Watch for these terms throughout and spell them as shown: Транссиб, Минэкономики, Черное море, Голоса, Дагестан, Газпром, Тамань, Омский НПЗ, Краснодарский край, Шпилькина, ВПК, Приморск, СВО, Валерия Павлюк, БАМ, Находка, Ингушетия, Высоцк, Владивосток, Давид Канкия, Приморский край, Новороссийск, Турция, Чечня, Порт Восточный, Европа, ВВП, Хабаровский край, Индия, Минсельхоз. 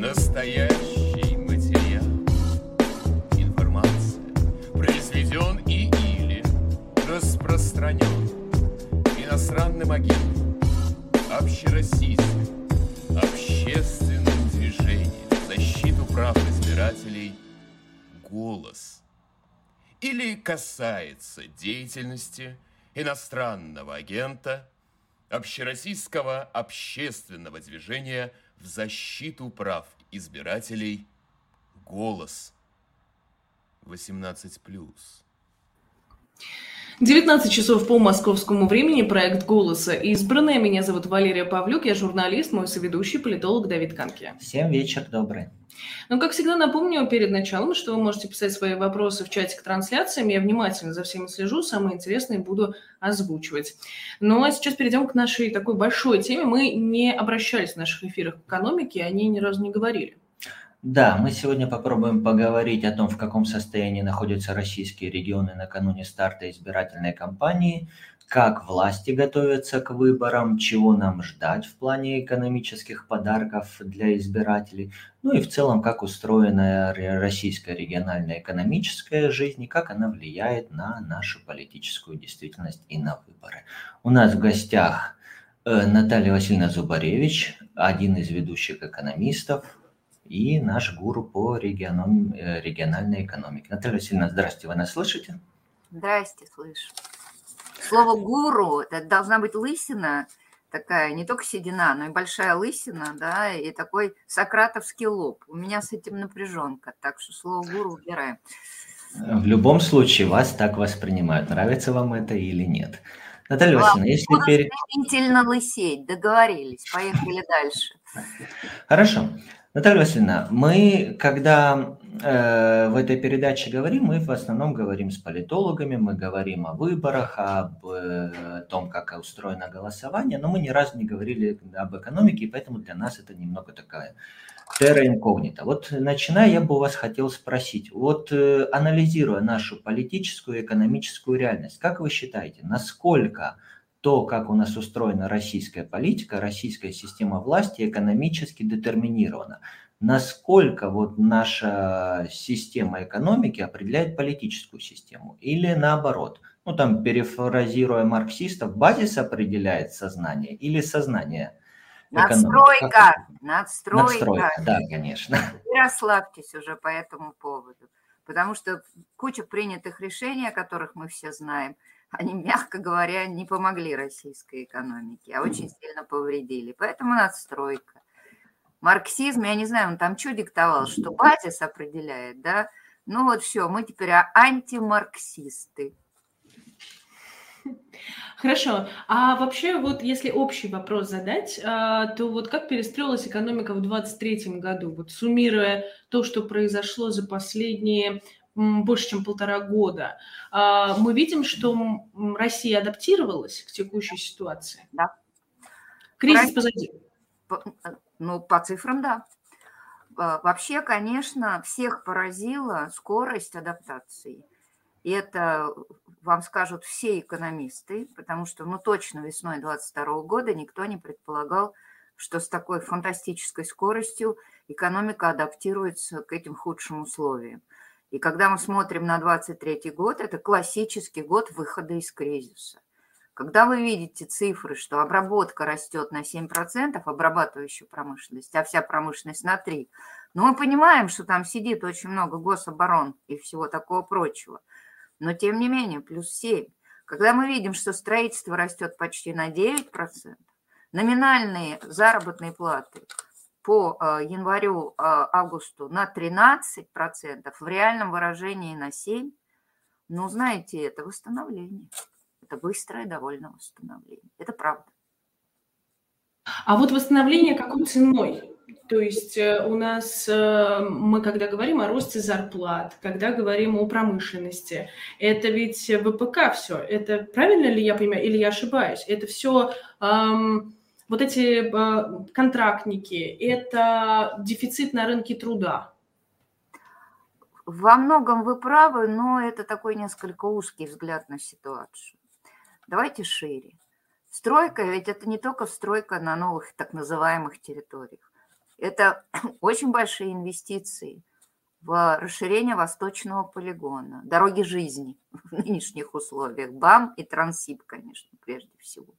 Настоящий материал, информация, произведен и или распространен иностранным агентом, общероссийским, общественным движением в защиту прав избирателей «Голос» или касается деятельности иностранного агента Общероссийского общественного движения в защиту прав избирателей «Голос» 18+. 19 часов по московскому времени, проект «Голоса» избранная. Меня зовут Валерия Павлюк, я журналист, мой соведущий, политолог Давид Канкия. Всем вечер добрый. Ну, как всегда, напомню перед началом, что вы можете писать свои вопросы в чатик трансляциям. Я внимательно за всеми слежу, самые интересные буду озвучивать. Ну, а сейчас перейдем к нашей такой большой теме. Мы не обращались в наших эфирах к экономике, о ней ни разу не говорили. Да, мы сегодня попробуем поговорить о том, в каком состоянии находятся российские регионы накануне старта избирательной кампании, как власти готовятся к выборам, чего нам ждать в плане экономических подарков для избирателей, ну и в целом, как устроена российская региональная экономическая жизнь и как она влияет на нашу политическую действительность и на выборы. У нас в гостях Наталья Васильевна Зубаревич, один из ведущих экономистов, и наш гуру по региональной экономике. Наталья Васильевна, здравствуйте, вы нас слышите? Здрасте, слышу. Слово «гуру» – это должна быть лысина такая, не только седина, но и большая лысина, да, и такой сократовский лоб. У меня с этим напряженка, так что слово «гуру» убираем. В любом случае вас так воспринимают, нравится вам это или нет. Наталья Васильевна, если теперь... Стремительно лысеть, договорились, поехали дальше. Хорошо. Наталья Васильевна, мы, когда в этой передаче говорим, мы в основном говорим с политологами, мы говорим о выборах, о том, как устроено голосование, но мы ни разу не говорили об экономике, и поэтому для нас это немного такая терра инкогнита. Вот начиная, я бы у вас хотел спросить, вот анализируя нашу политическую и экономическую реальность, как вы считаете, насколько... то, как у нас устроена российская политика, российская система власти экономически детерминирована. Насколько вот наша система экономики определяет политическую систему? Или наоборот, ну там перефразируя марксистов, базис определяет сознание или сознание экономики? Надстройка! Надстройка, да, конечно. И расслабьтесь уже по этому поводу, потому что куча принятых решений, о которых мы все знаем, они, мягко говоря, не помогли российской экономике, а очень сильно повредили. Поэтому надстройка. Марксизм, я не знаю, он там что диктовал, что базис определяет, да? Ну вот все, мы теперь антимарксисты. Хорошо. А вообще, вот если общий вопрос задать, то вот как перестроилась экономика в 2023 году? Вот суммируя то, что произошло за последние... больше, чем полтора года, мы видим, что Россия адаптировалась к текущей ситуации. Да. Кризис позади. Ну, по цифрам, да. Вообще, конечно, всех поразила скорость адаптации. И это вам скажут все экономисты, потому что, ну, точно весной 2022 года никто не предполагал, что с такой фантастической скоростью экономика адаптируется к этим худшим условиям. И когда мы смотрим на 2023 год, это классический год выхода из кризиса. Когда вы видите цифры, что обработка растет на 7%, обрабатывающая промышленность, а вся промышленность на 3%, но мы понимаем, что там сидит очень много гособорон и всего такого прочего. Но тем не менее, плюс 7%. Когда мы видим, что строительство растет почти на 9%, номинальные заработные платы по январю-августу на 13%, в реальном выражении на 7%, но, знаете, это восстановление. Это быстрое довольно восстановление. Это правда. А вот восстановление какой ценой? То есть у нас, мы когда говорим о росте зарплат, когда говорим о промышленности, это ведь ВПК все. Это правильно ли я понимаю или я ошибаюсь? Это все... Вот эти контрактники, это дефицит на рынке труда. Во многом вы правы, но это такой несколько узкий взгляд на ситуацию. Давайте шире. Стройка, ведь это не только стройка на новых так называемых территориях. Это очень большие инвестиции в расширение восточного полигона, дороги жизни в нынешних условиях, БАМ и Транссиб, конечно, прежде всего.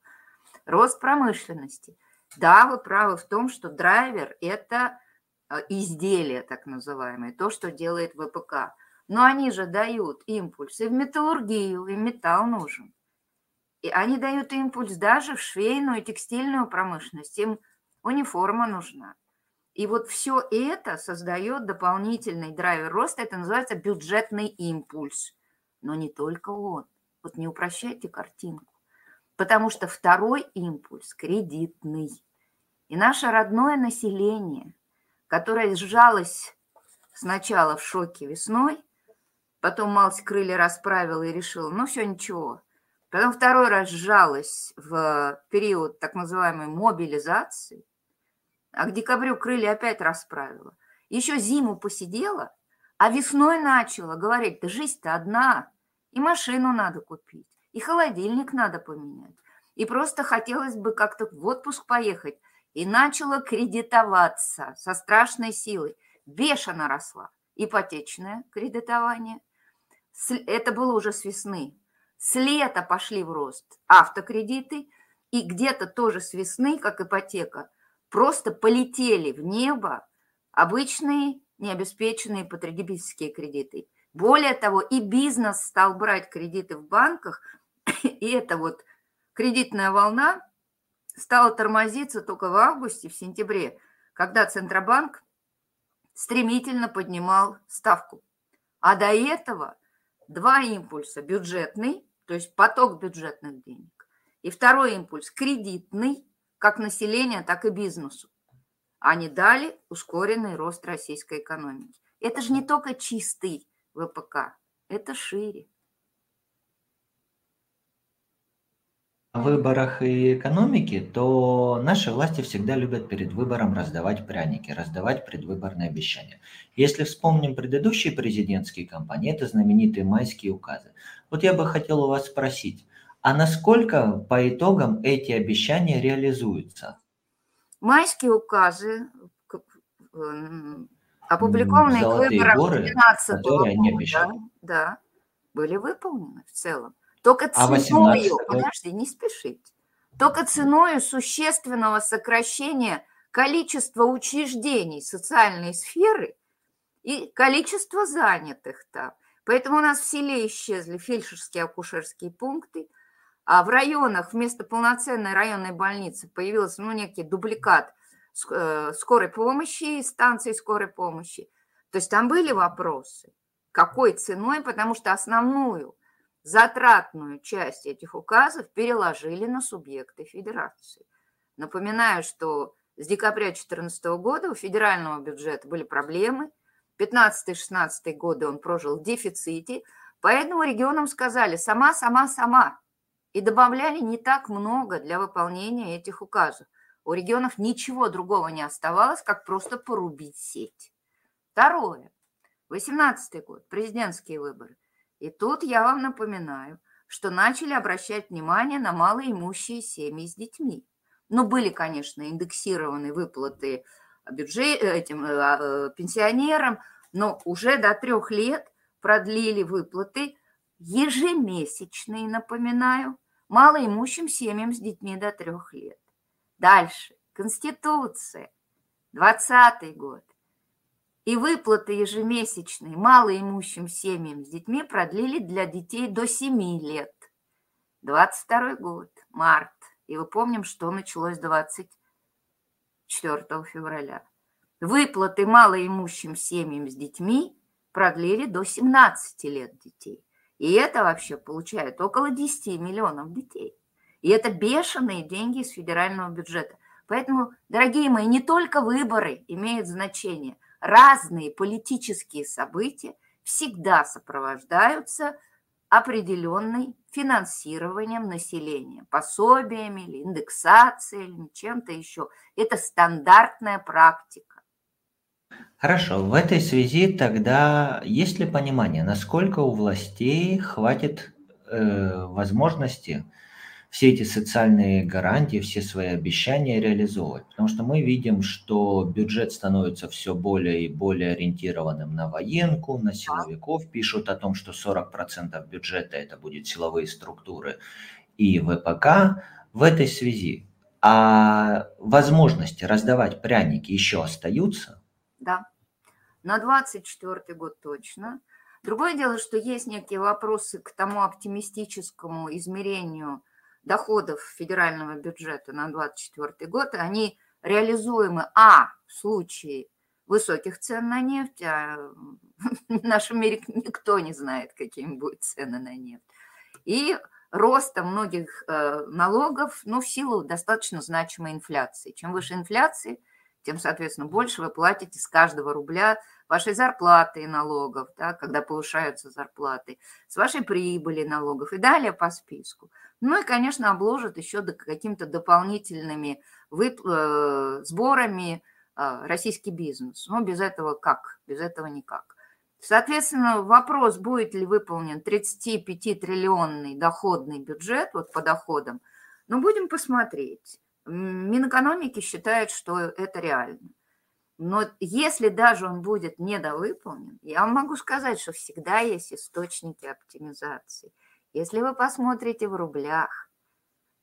Рост промышленности. Да, вы правы в том, что драйвер – это изделие, так называемое, то, что делает ВПК. Но они же дают импульс и в металлургию, и металл нужен. И они дают импульс даже в швейную и текстильную промышленность. Им униформа нужна. И вот все это создает дополнительный драйвер роста. Это называется бюджетный импульс. Но не только он. Вот не упрощайте картинку. Потому что второй импульс кредитный. И наше родное население, которое сжалось сначала в шоке весной, потом малость крылья расправила и решила, ну все, ничего. Потом второй раз сжалось в период так называемой мобилизации. А к декабрю крылья опять расправила. Еще зиму посидела, а весной начала говорить, да жизнь-то одна, и машину надо купить, и холодильник надо поменять, и просто хотелось бы как-то в отпуск поехать. И начала кредитоваться со страшной силой. Бешено росла ипотечное кредитование. Это было уже с весны. С лета пошли в рост автокредиты, и где-то тоже с весны, как ипотека, просто полетели в небо обычные необеспеченные потребительские кредиты. Более того, и бизнес стал брать кредиты в банках, и эта вот кредитная волна стала тормозиться только в августе, в сентябре, когда Центробанк стремительно поднимал ставку. А до этого два импульса – бюджетный, то есть поток бюджетных денег, и второй импульс – кредитный, как населению, так и бизнесу. Они дали ускоренный рост российской экономики. Это же не только чистый ВПК, это шире. О выборах и экономике, то наши власти всегда любят перед выбором раздавать пряники, раздавать предвыборные обещания. Если вспомним предыдущие президентские кампании, это знаменитые майские указы. Вот я бы хотел у вас спросить, а насколько по итогам эти обещания реализуются? Майские указы, опубликованные к выборам 2012 года, да, были выполнены в целом. Только ценою, подожди, не спешите, только ценою существенного сокращения количества учреждений социальной сферы и количества занятых там. Поэтому у нас в селе исчезли фельдшерские, акушерские пункты, а в районах вместо полноценной районной больницы появился, ну, некий дубликат скорой помощи, станции скорой помощи. То есть там были вопросы, какой ценой, потому что основную затратную часть этих указов переложили на субъекты федерации. Напоминаю, что с декабря 2014 года у федерального бюджета были проблемы, 2015-2016 годы он прожил в дефиците, поэтому регионам сказали «сама». И добавляли не так много для выполнения этих указов. У регионов ничего другого не оставалось, как просто порубить сеть. Второе. 2018 год. Президентские выборы. И тут я вам напоминаю, что начали обращать внимание на малоимущие семьи с детьми. Но были, конечно, индексированы выплаты пенсионерам, но уже до 3 лет продлили выплаты ежемесячные, напоминаю, малоимущим семьям с детьми до 3 лет. Дальше. Конституция. 2020 год. И выплаты ежемесячные малоимущим семьям с детьми продлили для детей до 7 лет. 22 год, март. И мы помним, что началось 24 февраля. Выплаты малоимущим семьям с детьми продлили до 17 лет детей. И это вообще получает около 10 миллионов детей. И это бешеные деньги из федерального бюджета. Поэтому, дорогие мои, не только выборы имеют значение. Разные политические события всегда сопровождаются определенным финансированием населения, пособиями или индексациями, чем-то еще. Это стандартная практика. Хорошо. В этой связи тогда есть ли понимание, насколько у властей хватит возможности все эти социальные гарантии, все свои обещания реализовывать. Потому что мы видим, что бюджет становится все более и более ориентированным на военку, на силовиков. Пишут о том, что 40% бюджета это будет силовые структуры и ВПК. В этой связи, а возможности раздавать пряники еще остаются? Да, на 2024 год точно. Другое дело, что есть некие вопросы к тому оптимистическому измерению доходов федерального бюджета на 2024 год. Они реализуемы, в случае высоких цен на нефть, в нашем мире никто не знает, какими будут цены на нефть, и роста многих налогов, в силу достаточно значимой инфляции. Чем выше инфляция, тем, соответственно, больше вы платите с каждого рубля вашей зарплаты и налогов, да, когда повышаются зарплаты, с вашей прибыли налогов и далее по списку. Ну и, конечно, обложат еще какими-то дополнительными сборами российский бизнес. Но без этого как? Без этого никак. Соответственно, вопрос, будет ли выполнен 35-триллионный доходный бюджет по доходам, будем посмотреть. Минэкономики считает, что это реально. Но если даже он будет недовыполнен, я вам могу сказать, что всегда есть источники оптимизации. Если вы посмотрите в рублях,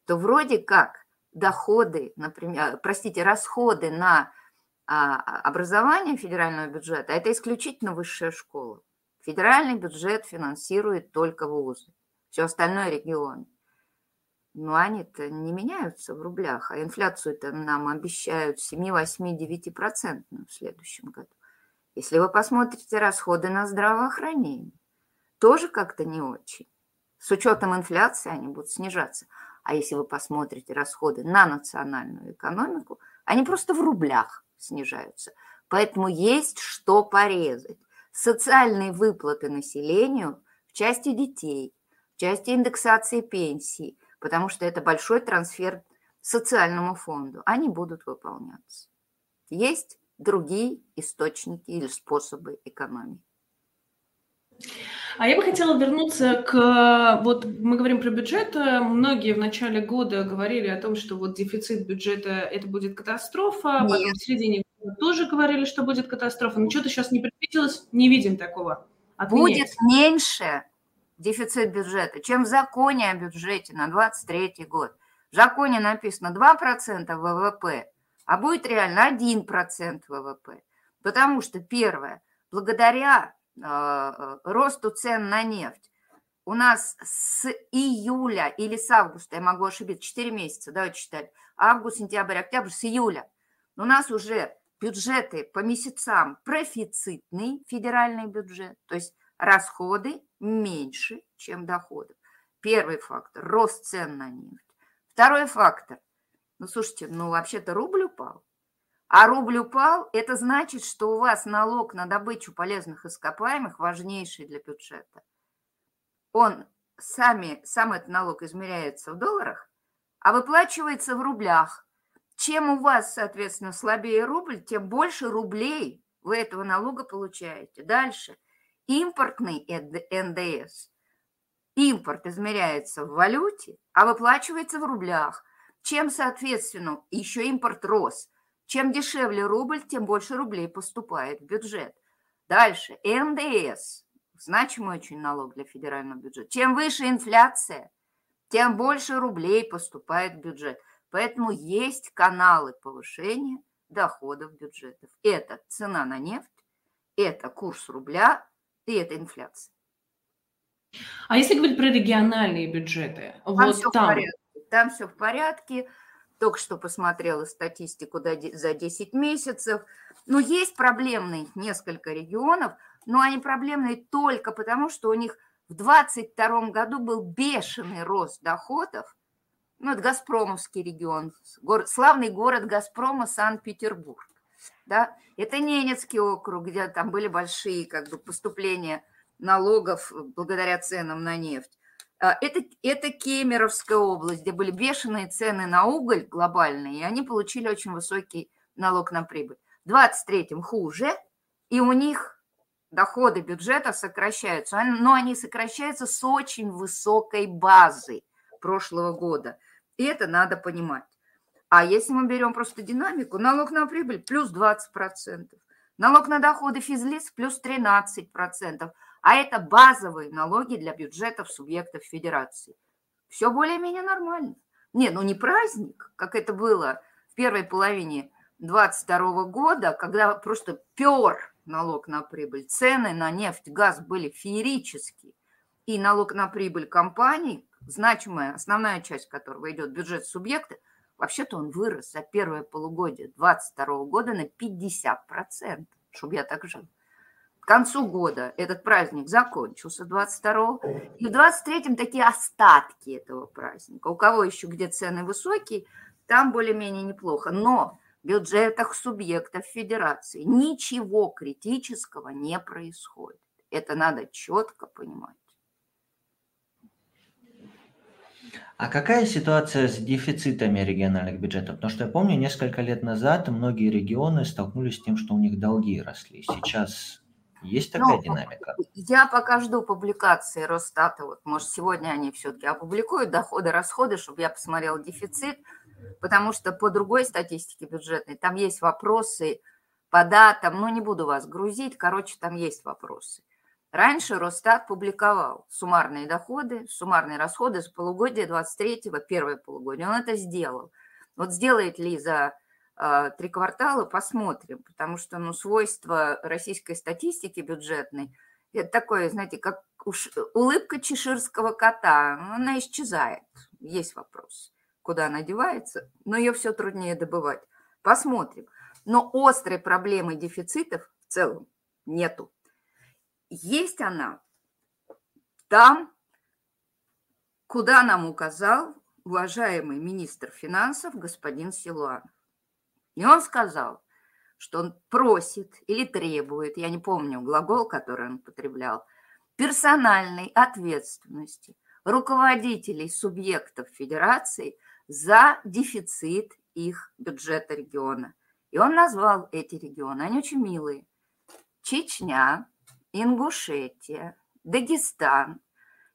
то вроде как доходы, например, расходы на образование федерального бюджета, это исключительно высшая школа. Федеральный бюджет финансирует только вузы, все остальное регионы. Но они-то не меняются в рублях, а инфляцию-то нам обещают 7-8-9% в следующем году. Если вы посмотрите расходы на здравоохранение, тоже как-то не очень. С учетом инфляции они будут снижаться. А если вы посмотрите расходы на национальную экономику, они просто в рублях снижаются. Поэтому есть что порезать. Социальные выплаты населению в части детей, в части индексации пенсий, потому что это большой трансфер социальному фонду. Они будут выполняться. Есть другие источники или способы экономии. А я бы хотела вернуться к... Вот мы говорим про бюджет. Многие в начале года говорили о том, что дефицит бюджета – это будет катастрофа. Нет. Потом в середине года тоже говорили, что будет катастрофа. Но что-то сейчас не предвиделось, не видим такого. Отменяется. Будет меньше дефицит бюджета, чем в законе о бюджете на 2023 год. В законе написано 2% ВВП, а будет реально 1% ВВП. Потому что, первое, благодаря росту цен на нефть. У нас с июля или с августа, я могу ошибиться, 4 месяца, давайте считать, август, сентябрь, октябрь, с июля. У нас уже бюджеты по месяцам профицитный федеральный бюджет, то есть расходы меньше, чем доходы. Первый фактор – рост цен на нефть. Второй фактор – вообще-то рубль упал. А рубль упал, это значит, что у вас налог на добычу полезных ископаемых важнейший для бюджета. Сам этот налог измеряется в долларах, а выплачивается в рублях. Чем у вас, соответственно, слабее рубль, тем больше рублей вы этого налога получаете. Дальше. Импортный НДС. Импорт измеряется в валюте, а выплачивается в рублях. Чем, соответственно, еще импорт рос. Чем дешевле рубль, тем больше рублей поступает в бюджет. Дальше. НДС. Значимый очень налог для федерального бюджета. Чем выше инфляция, тем больше рублей поступает в бюджет. Поэтому есть каналы повышения доходов бюджетов. Это цена на нефть, это курс рубля и это инфляция. А если говорить про региональные бюджеты? Там все в порядке. Только что посмотрела статистику за 10 месяцев. Есть проблемные несколько регионов, но они проблемные только потому, что у них в 2022 году был бешеный рост доходов. Это Газпромовский регион, славный город Газпрома Санкт-Петербург. Да? Это Ненецкий округ, где там были большие поступления налогов благодаря ценам на нефть. Это Кемеровская область, где были бешеные цены на уголь глобальные, и они получили очень высокий налог на прибыль. В 2023-м хуже, и у них доходы бюджета сокращаются, но они сокращаются с очень высокой базой. прошлого года. И это надо понимать. А если мы берем просто динамику, налог на прибыль плюс 20%, налог на доходы физлиц плюс 13%, а это базовые налоги для бюджетов субъектов федерации. Все более-менее нормально. Не, ну не праздник, как это было в первой половине 2022 года, когда просто пёр налог на прибыль, цены на нефть, газ были феерические, и налог на прибыль компаний, значимая, основная часть которого идет в бюджет субъекта, вообще-то он вырос за первое полугодие 2022 года на 50%, чтобы я так жил. К концу года этот праздник закончился 22-го, и в 23-м такие остатки этого праздника. У кого еще где цены высокие, там более-менее неплохо. Но в бюджетах субъектов федерации ничего критического не происходит. Это надо четко понимать. А какая ситуация с дефицитами региональных бюджетов? Потому что я помню, несколько лет назад многие регионы столкнулись с тем, что у них долги росли. Сейчас есть такая динамика? Я пока жду публикации Росстата. Вот, может, сегодня они все-таки опубликуют доходы, расходы, чтобы я посмотрела дефицит. Потому что по другой статистике бюджетной там есть вопросы по датам. Ну, не буду вас грузить. Короче, там есть вопросы. Раньше Росстат публиковал суммарные доходы, суммарные расходы с полугодия 23-го, первое полугодие. Он это сделал. Вот сделает ли за три квартала, посмотрим. Потому что свойство российской статистики бюджетной, это такое, знаете, как улыбка чеширского кота. Она исчезает. Есть вопрос, куда она девается, но ее все труднее добывать. Посмотрим. Но острой проблемы дефицитов в целом нету. Есть она там, куда нам указал уважаемый министр финансов господин Силуанов. И он сказал, что он просит или требует, я не помню глагол, который он употреблял, персональной ответственности руководителей субъектов федерации за дефицит их бюджета региона. И он назвал эти регионы, они очень милые. Чечня, Ингушетия, Дагестан,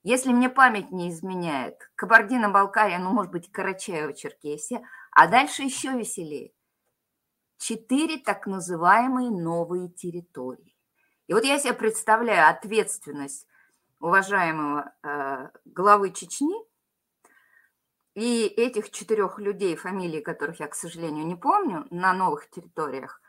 если мне память не изменяет, Кабардино-Балкария, ну, может быть, Карачаево-Черкесия, а дальше еще веселее. 4 так называемые новые территории. И вот я себе представляю ответственность уважаемого главы Чечни и этих 4 людей, фамилии которых я, к сожалению, не помню, на новых территориях,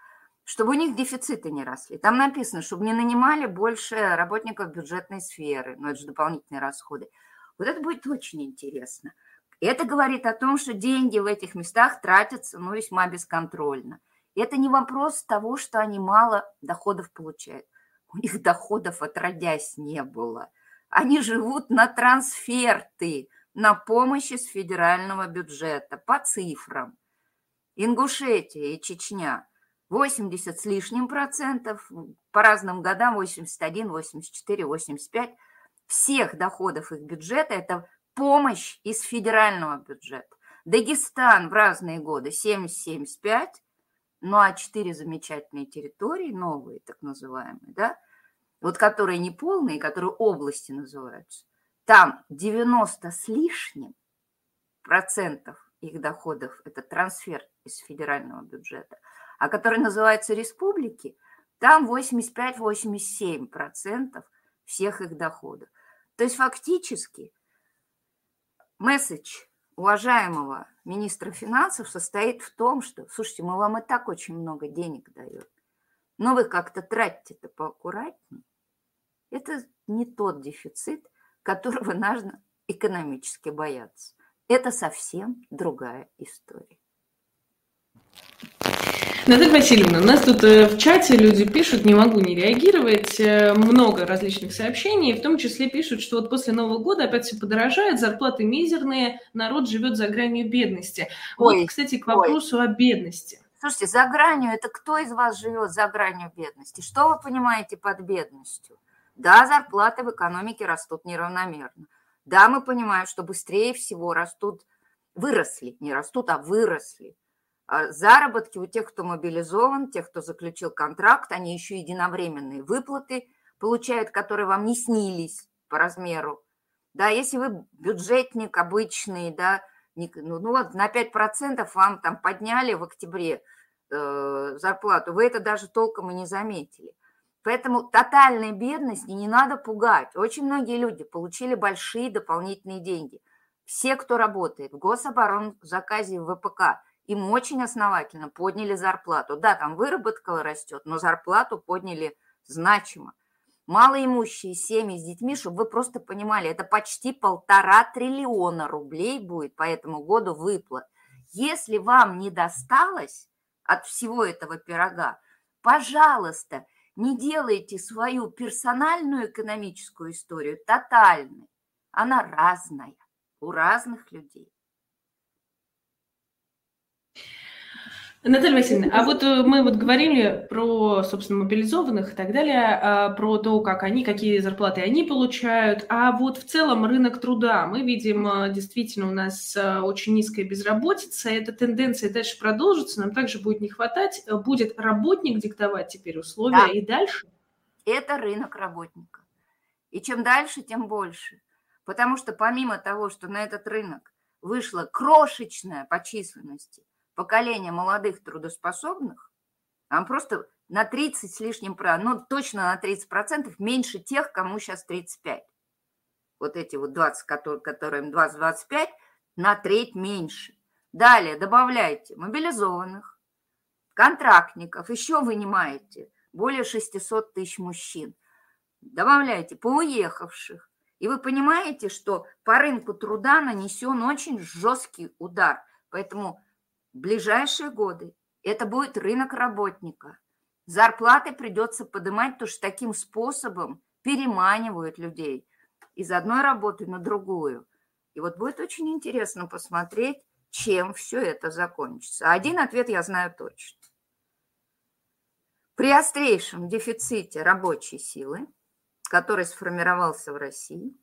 чтобы у них дефициты не росли. Там написано, чтобы не нанимали больше работников бюджетной сферы. Но это же дополнительные расходы. Вот это будет очень интересно. Это говорит о том, что деньги в этих местах тратятся, ну, весьма бесконтрольно. И это не вопрос того, что они мало доходов получают. У них доходов отродясь не было. Они живут на трансферты, на помощи с федерального бюджета по цифрам. Ингушетия и Чечня. 80 с лишним %, по разным годам 81, 84, 85. Всех доходов их бюджета – это помощь из федерального бюджета. Дагестан в разные годы 70-75, ну а 4 замечательные территории, новые так называемые, да, вот которые не полные, которые области называются, там 90 с лишним % их доходов – это трансфер из федерального бюджета. А который называется республики, там 85-87% всех их доходов. То есть фактически месседж уважаемого министра финансов состоит в том, что, слушайте, мы вам и так очень много денег даем, но вы как-то тратите-то поаккуратнее. Это не тот дефицит, которого нужно экономически бояться. Это совсем другая история. Наталья Васильевна, у нас тут в чате люди пишут, не могу не реагировать, много различных сообщений, в том числе пишут, что вот после Нового года опять все подорожает, зарплаты мизерные, народ живет за гранью бедности. Вот, кстати, к вопросу о бедности. Слушайте, за гранью, это кто из вас живет за гранью бедности? Что вы понимаете под бедностью? Да, зарплаты в экономике растут неравномерно. Да, мы понимаем, что быстрее всего выросли заработки у тех, кто мобилизован, тех, кто заключил контракт, они еще единовременные выплаты получают, которые вам не снились по размеру. Да, если вы бюджетник обычный, да, ну вот на 5% вам там подняли в октябре зарплату, вы это даже толком и не заметили. Поэтому тотальной бедности не надо пугать. Очень многие люди получили большие дополнительные деньги. Все, кто работает в гособоронзаказе, в ВПК, им очень основательно подняли зарплату. Да, там выработка растет, но зарплату подняли значимо. Малоимущие семьи с детьми, чтобы вы просто понимали, это почти 1,5 триллиона рублей будет по этому году выплат. Если вам не досталось от всего этого пирога, пожалуйста, не делайте свою персональную экономическую историю тотальной. Она разная у разных людей. Наталья Васильевна, а вот мы вот говорили про, собственно, мобилизованных и так далее, про то, как они, какие зарплаты они получают, а вот в целом рынок труда. Мы видим, действительно, у нас очень низкая безработица, эта тенденция дальше продолжится, нам также будет не хватать, будет работник диктовать теперь условия, да. И дальше? Это рынок работника. И чем дальше, тем больше. Потому что помимо того, что на этот рынок вышло крошечное по численности поколение молодых трудоспособных, там просто на 30 с лишним, ну точно на 30% меньше тех, кому сейчас 35. Вот эти вот 20, которым 20-25, на треть меньше. Далее добавляйте мобилизованных, контрактников, еще вынимаете более 600 тысяч мужчин. Добавляйте поуехавших. И вы понимаете, что по рынку труда нанесен очень жесткий удар. Поэтому в ближайшие годы это будет рынок работника. Зарплаты придется поднимать, потому что таким способом переманивают людей из одной работы на другую. И вот будет очень интересно посмотреть, чем все это закончится. Один ответ я знаю точно. При острейшем дефиците рабочей силы, который сформировался в России,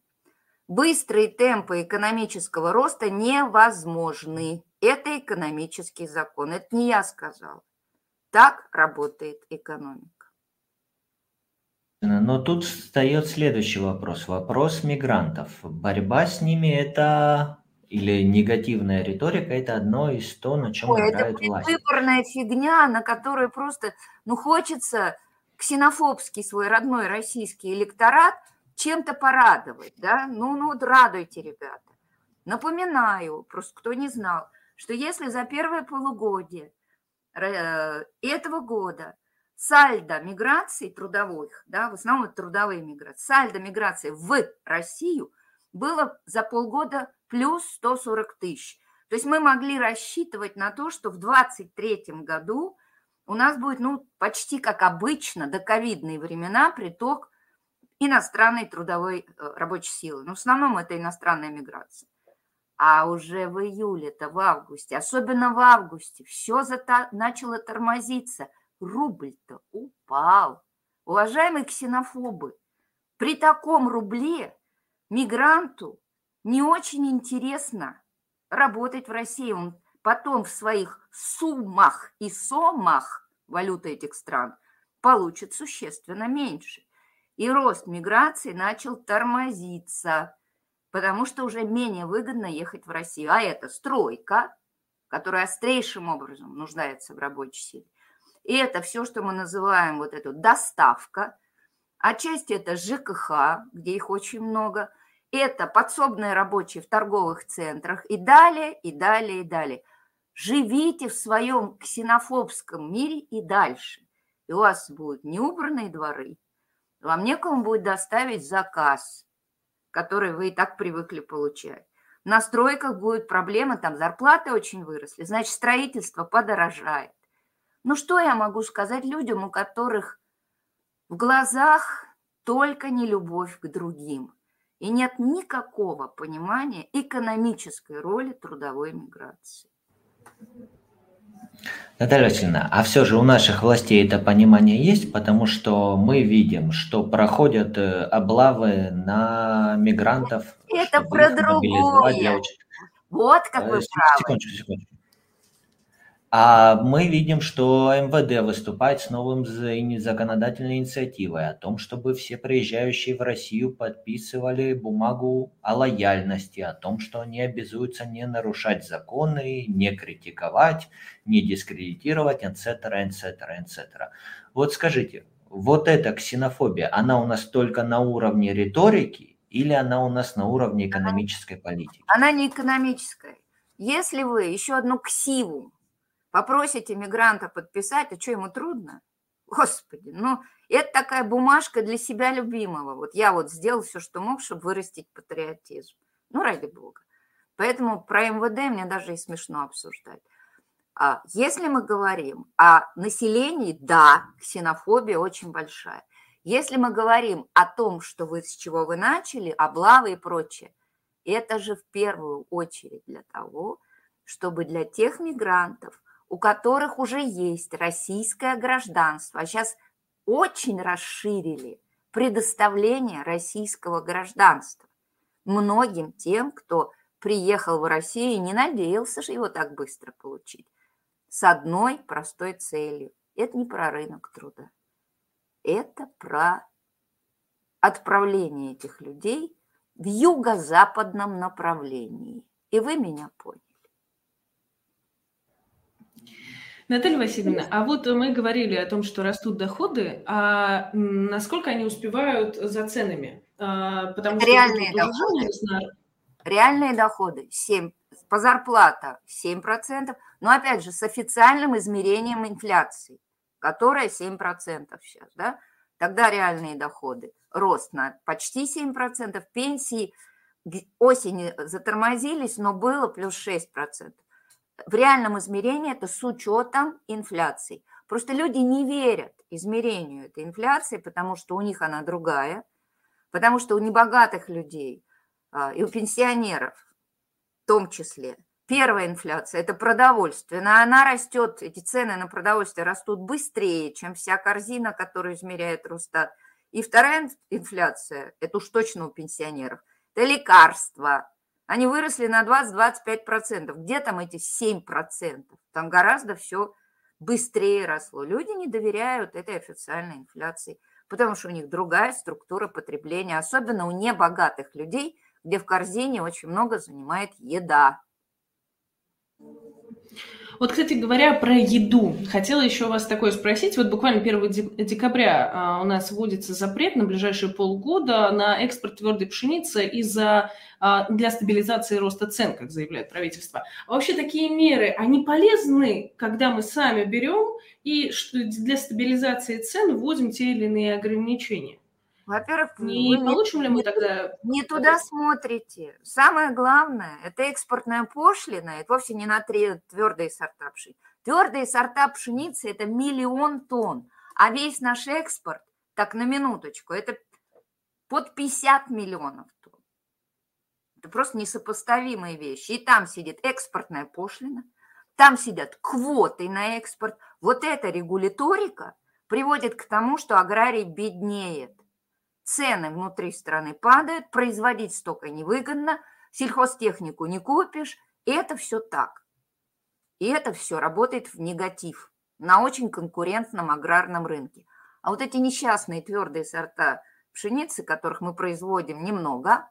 быстрые темпы экономического роста невозможны. Это экономический закон. Это не я сказала. Так работает экономика. Но тут встает следующий вопрос. Вопрос мигрантов. Борьба с ними – это или негативная риторика – это одно из того, на чем играет власть. Это выборная фигня, на которую просто хочется ксенофобский свой родной российский электорат чем-то порадовать. Да? Ну вот радуйте, ребята. Напоминаю, просто кто не знал, что если за первое полугодие этого года сальдо миграции трудовых, да, в основном это трудовые миграции, сальдо миграции в Россию было за полгода плюс 140 тысяч. То есть мы могли рассчитывать на то, что в 2023 году у нас будет, ну, почти как обычно, до ковидные времена, приток иностранной трудовой рабочей силы. Но в основном это иностранная миграция. А уже в июле-то, в августе, особенно в августе, все начало тормозиться. Рубль-то упал. Уважаемые ксенофобы, при таком рубле мигранту не очень интересно работать в России. Он потом в своих сумах и сомах, валюты этих стран, получит существенно меньше. И рост миграции начал тормозиться, потому что уже менее выгодно ехать в Россию. А это стройка, которая острейшим образом нуждается в рабочей силе. И это все, что мы называем вот эту доставка. Отчасти это ЖКХ, где их очень много. Это подсобные рабочие в торговых центрах. И далее, и далее, и далее. Живите в своем ксенофобском мире и дальше. И у вас будут неубранные дворы. Вам некому будет доставить заказ, который вы и так привыкли получать. На стройках будет проблема, там зарплаты очень выросли, значит, строительство подорожает. Ну, что я могу сказать людям, у которых в глазах только нелюбовь к другим, и нет никакого понимания экономической роли трудовой миграции. Наталья Васильевна, а все же у наших властей это понимание есть, потому что мы видим, что проходят облавы на мигрантов. Это про другое. Вот как вы правы. Секундочку. А мы видим, что МВД выступает с новым законодательной инициативой о том, чтобы все приезжающие в Россию подписывали бумагу о лояльности, о том, что они обязуются не нарушать законы, не критиковать, не дискредитировать, etc. Вот скажите, вот эта ксенофобия, она у нас только на уровне риторики или она у нас на уровне экономической политики? Она не экономическая. Если вы еще одну ксиву попросите мигранта подписать, а что, ему трудно? Господи, ну, это такая бумажка для себя любимого. Вот я вот сделал все, что мог, чтобы вырастить патриотизм. Ну, ради бога. Поэтому про МВД мне даже и смешно обсуждать. А если мы говорим о населении, да, ксенофобия очень большая. Если мы говорим о том, что вы, с чего вы начали, облавы и прочее, это же в первую очередь для того, чтобы для тех мигрантов, у которых уже есть российское гражданство, а сейчас очень расширили предоставление российского гражданства многим тем, кто приехал в Россию и не надеялся же его так быстро получить, с одной простой целью. Это не про рынок труда, это про отправление этих людей в юго-западном направлении. И вы меня поняли. Наталья Васильевна, а вот мы говорили о том, что растут доходы, а насколько они успевают за ценами? Потому реальные, что доходы, реальные доходы 7, по зарплата 7%, но опять же с официальным измерением инфляции, которая 7% сейчас, да? Тогда реальные доходы, рост на почти 7%, пенсии осенью затормозились, но было плюс 6%. В реальном измерении это с учетом инфляции. Просто люди не верят измерению этой инфляции, потому что у них она другая, потому что у небогатых людей и у пенсионеров в том числе. Первая инфляция – это продовольствие. Она растет, эти цены на продовольствие растут быстрее, чем вся корзина, которую измеряет Росстат. И вторая инфляция – это уж точно у пенсионеров – это лекарства. Они выросли на 20-25%. Где там эти 7%? Там гораздо все быстрее росло. Люди не доверяют этой официальной инфляции, потому что у них другая структура потребления, особенно у небогатых людей, где в корзине очень много занимает еда. Вот, кстати говоря, про еду. Хотела еще вас такое спросить. Вот буквально 1 декабря у нас вводится запрет на ближайшие полгода на экспорт твердой пшеницы для стабилизации роста цен, как заявляет правительство. А вообще такие меры, они полезны, когда мы сами берем и для стабилизации цен вводим те или иные ограничения? Во-первых, не получим ли мы тогда... Не туда смотрите. Самое главное, это экспортная пошлина, это вовсе не на твердые сорта пшеницы. Твердые сорта пшеницы – это 1 000 000 тонн, а весь наш экспорт, так на минуточку, это под 50 миллионов тонн. Это просто несопоставимые вещи. И там сидит экспортная пошлина, там сидят квоты на экспорт. Вот эта регуляторика приводит к тому, что аграрий беднеет. Цены внутри страны падают, производить столько невыгодно, сельхозтехнику не купишь. И это все так. И это все работает в негатив на очень конкурентном аграрном рынке. А вот эти несчастные твердые сорта пшеницы, которых мы производим немного,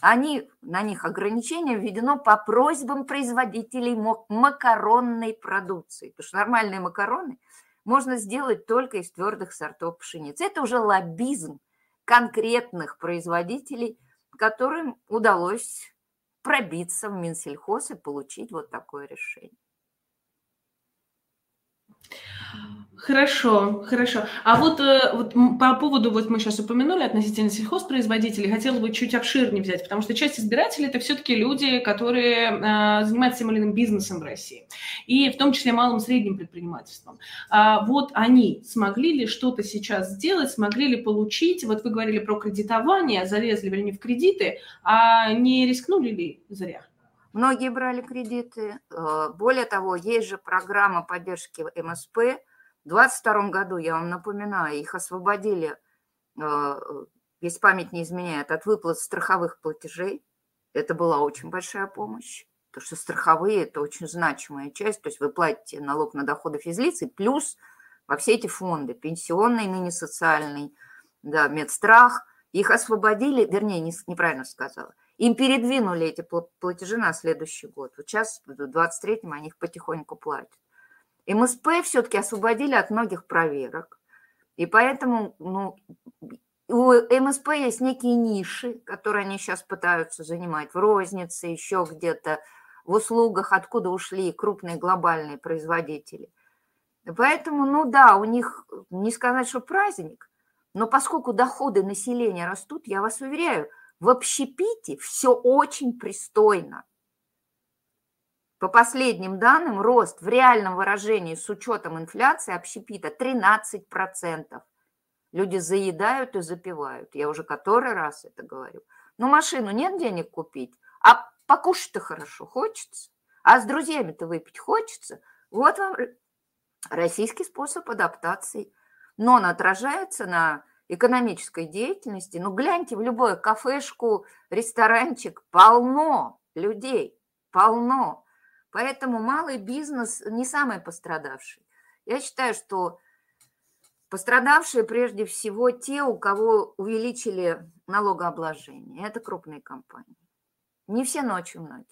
на них ограничение введено по просьбам производителей макаронной продукции. Потому что нормальные макароны можно сделать только из твердых сортов пшеницы. Это уже лоббизм конкретных производителей, которым удалось пробиться в Минсельхоз и получить вот такое решение. Хорошо, хорошо. А вот по поводу, вот мы сейчас упомянули относительно сельхозпроизводителей, хотела бы чуть обширнее взять, потому что часть избирателей – это все-таки люди, которые занимаются тем или иным бизнесом в России, и в том числе малым и средним предпринимательством. Вот они смогли ли что-то сейчас сделать, смогли ли получить, вот вы говорили про кредитование, залезли ли они в кредиты, а не рискнули ли зря? Многие брали кредиты. Более того, есть же программа поддержки МСП. В 2022 году, я вам напоминаю, их освободили, если память не изменяет, от выплат страховых платежей. Это была очень большая помощь. потому что страховые – это очень значимая часть, то есть вы платите налог на доходы физлиц и плюс во все эти фонды, пенсионный, ныне социальный, да, медстрах, их освободили, вернее, неправильно сказала, им передвинули эти платежи на следующий год. Вот сейчас, в 23-м, они их потихоньку платят. МСП все-таки освободили от многих проверок, и поэтому у МСП есть некие ниши, которые они сейчас пытаются занимать в рознице, еще где-то в услугах, откуда ушли крупные глобальные производители. Поэтому, да, у них, не сказать, что праздник, но поскольку доходы населения растут, я вас уверяю, в общепите все очень пристойно. По последним данным, рост в реальном выражении с учетом инфляции общепита 13%. Люди заедают и запивают. Я уже который раз это говорю. Ну, машину нет денег купить, а покушать-то хорошо хочется, а с друзьями-то выпить хочется. Вот вам российский способ адаптации. Но он отражается на экономической деятельности. Ну, гляньте в любое кафешку, ресторанчик, полно людей, полно. Поэтому малый бизнес не самый пострадавший. Я считаю, что пострадавшие прежде всего те, у кого увеличили налогообложение. Это крупные компании. Не все, но очень многие.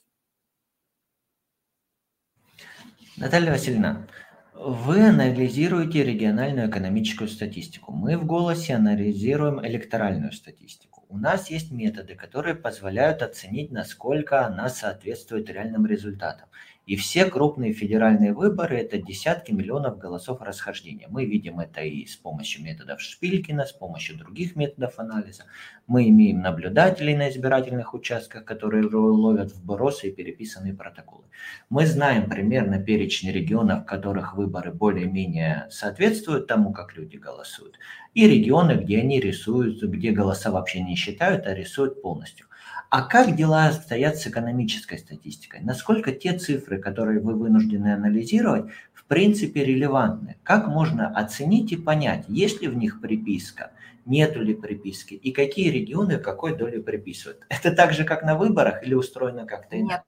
Наталья Васильевна, вы анализируете региональную экономическую статистику. Мы в «Голосе» анализируем электоральную статистику. У нас есть методы, которые позволяют оценить, насколько она соответствует реальным результатам. И все крупные федеральные выборы – это десятки миллионов голосов расхождения. Мы видим это и с помощью методов Шпилькина, с помощью других методов анализа. Мы имеем наблюдателей на избирательных участках, которые ловят вбросы и переписанные протоколы. Мы знаем примерно перечень регионов, в которых выборы более-менее соответствуют тому, как люди голосуют, и регионы, где они рисуют, где голоса вообще не считают, а рисуют полностью. А как дела стоят с экономической статистикой? Насколько те цифры, которые вы вынуждены анализировать, в принципе релевантны? Как можно оценить и понять, есть ли в них приписка, нету ли приписки, и какие регионы какой долей приписывают? Это так же, как на выборах, или устроено как-то иначе? Нет.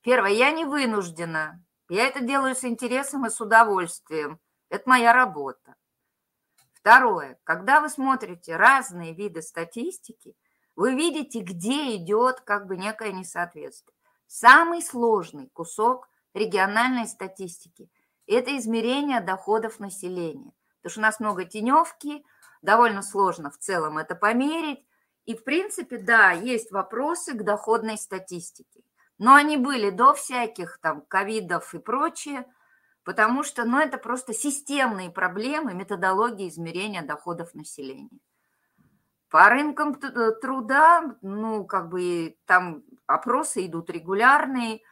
Первое, я не вынуждена. Я это делаю с интересом и с удовольствием. Это моя работа. Второе, когда вы смотрите разные виды статистики, вы видите, где идет как бы некое несоответствие. Самый сложный кусок региональной статистики – это измерение доходов населения. Потому что у нас много теневки, довольно сложно в целом это померить. И, в принципе, да, есть вопросы к доходной статистике. Но они были до всяких там ковидов и прочее, потому что это просто системные проблемы методологии измерения доходов населения. По рынкам труда, там опросы идут регулярные,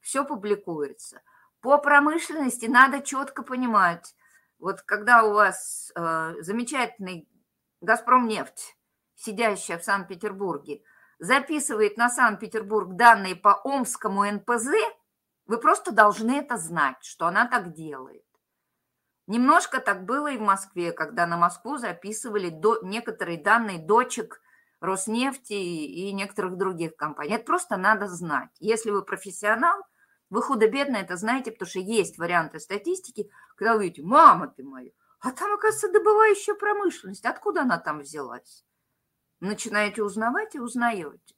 все публикуется. По промышленности надо четко понимать, вот когда у вас замечательный «Газпромнефть», сидящая в Санкт-Петербурге, записывает на Санкт-Петербург данные по Омскому НПЗ, вы просто должны это знать, что она так делает. Немножко так было и в Москве, когда на Москву записывали некоторые данные дочек Роснефти и некоторых других компаний. Это просто надо знать. Если вы профессионал, вы худо-бедно это знаете, потому что есть варианты статистики, когда вы видите, мама ты моя, а там, оказывается, добывающая промышленность. Откуда она там взялась? Начинаете узнавать и узнаете.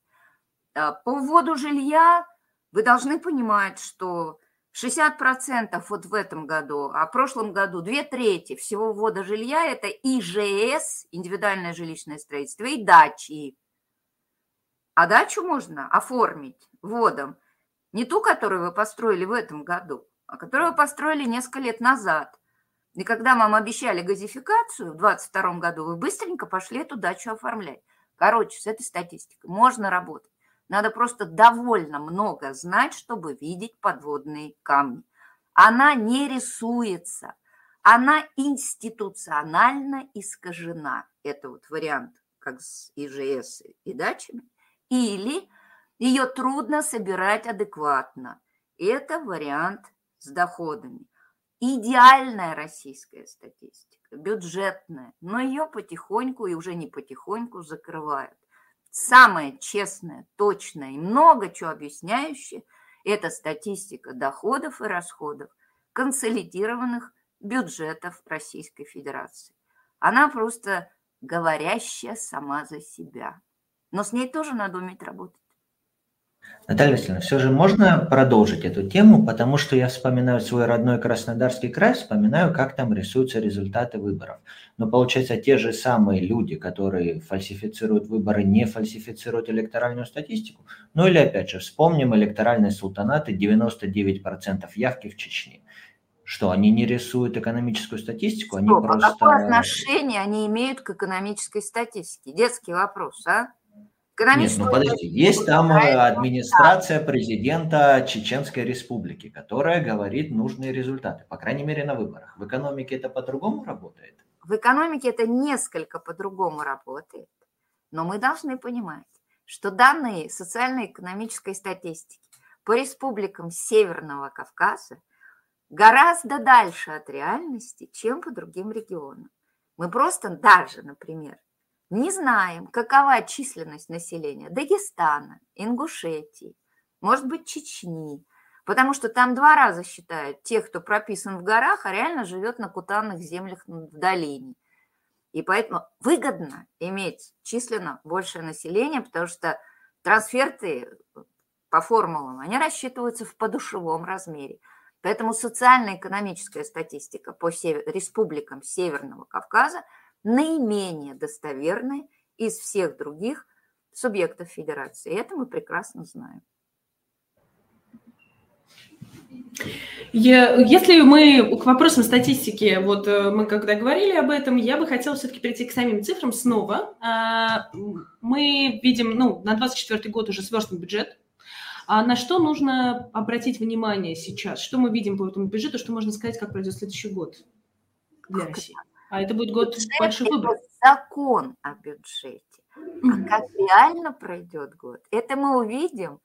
По поводу жилья вы должны понимать, что 60% вот в этом году, а в прошлом году 2/3 всего ввода жилья – это ИЖС, индивидуальное жилищное строительство, и дачи. А дачу можно оформить вводом не ту, которую вы построили в этом году, а которую вы построили несколько лет назад. И когда вам обещали газификацию в 2022 году, вы быстренько пошли эту дачу оформлять. Короче, с этой статистикой можно работать. Надо просто довольно много знать, чтобы видеть подводные камни. Она не рисуется, она институционально искажена. Это вот вариант, как с ИЖС и дачами. Или ее трудно собирать адекватно. Это вариант с доходами. Идеальная российская статистика, бюджетная, но ее потихоньку и уже не потихоньку закрывают. Самое честное, точное и много чего объясняющее – Это статистика доходов и расходов консолидированных бюджетов Российской Федерации. Она просто говорящая сама за себя. Но с ней тоже надо уметь работать. Наталья Васильевна, все же можно продолжить эту тему, потому что я вспоминаю свой родной Краснодарский край, вспоминаю, как там рисуются результаты выборов. Но получается, те же самые люди, которые фальсифицируют выборы, не фальсифицируют электоральную статистику. Ну или опять же, вспомним электоральные султанаты, 99% явки в Чечне. Что, они не рисуют экономическую статистику? Они просто... Какое отношение они имеют к экономической статистике? Детский вопрос, а? Нет, ну подожди, есть там администрация президента Чеченской Республики, которая говорит нужные результаты, по крайней мере на выборах. В экономике это по-другому работает? В экономике это несколько по-другому работает. Но мы должны понимать, что данные социально-экономической статистики по республикам Северного Кавказа гораздо дальше от реальности, чем по другим регионам. Мы просто даже, например, не знаем, какова численность населения Дагестана, Ингушетии, может быть, Чечни, потому что там два раза считают тех, кто прописан в горах, а реально живет на кутанных землях в долине. И поэтому выгодно иметь численно большее население, потому что трансферты по формулам, они рассчитываются в подушевом размере. Поэтому социально-экономическая статистика по республикам Северного Кавказа наименее достоверны из всех других субъектов федерации. Это мы прекрасно знаем. Если мы к вопросам статистики, вот мы когда говорили об этом, я бы хотела все-таки перейти к самим цифрам снова. Мы видим, на 2024 год уже сверстан бюджет. А на что нужно обратить внимание сейчас? Что мы видим по этому бюджету, что можно сказать, как пройдет следующий год для России? А это будет год больших выборов. Закон о бюджете. А как реально пройдет год, это мы увидим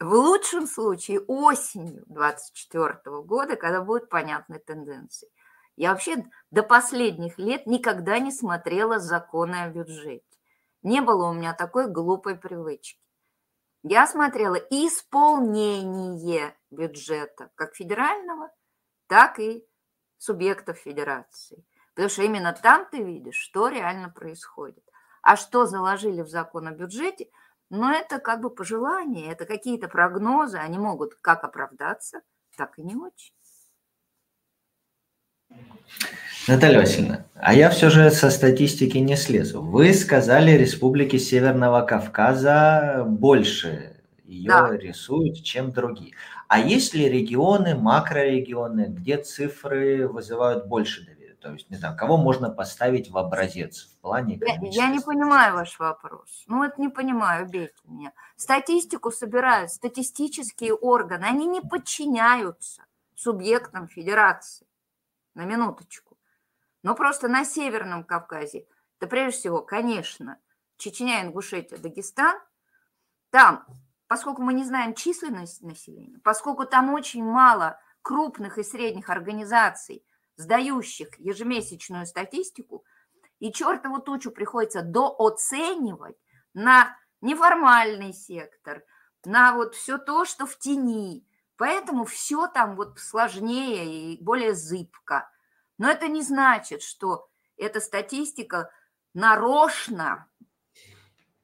в лучшем случае осенью 2024 года, когда будут понятны тенденции. Я вообще до последних лет никогда не смотрела законы о бюджете. Не было у меня такой глупой привычки. Я смотрела исполнение бюджета, как федерального, так и субъектов федерации. Потому что именно там ты видишь, что реально происходит. А что заложили в закон о бюджете, это как бы пожелания, это какие-то прогнозы, они могут как оправдаться, так и не очень. Наталья Васильевна, а я все же со статистики не слезу. Вы сказали, республики Северного Кавказа больше ее рисуют, чем другие. А есть ли регионы, макрорегионы, где цифры вызывают больше доверия? То есть, не знаю, кого можно поставить в образец в плане экономической? Я не понимаю ваш вопрос. Это не понимаю, убейте меня. Статистику собирают статистические органы. Они не подчиняются субъектам федерации. На минуточку. Но просто на Северном Кавказе, прежде всего, конечно, Чечня, Ингушетия, Дагестан, там... Поскольку мы не знаем численность населения, поскольку там очень мало крупных и средних организаций, сдающих ежемесячную статистику, и чертову тучу приходится дооценивать на неформальный сектор, на все то, что в тени. Поэтому все там сложнее и более зыбко. Но это не значит, что эта статистика нарочно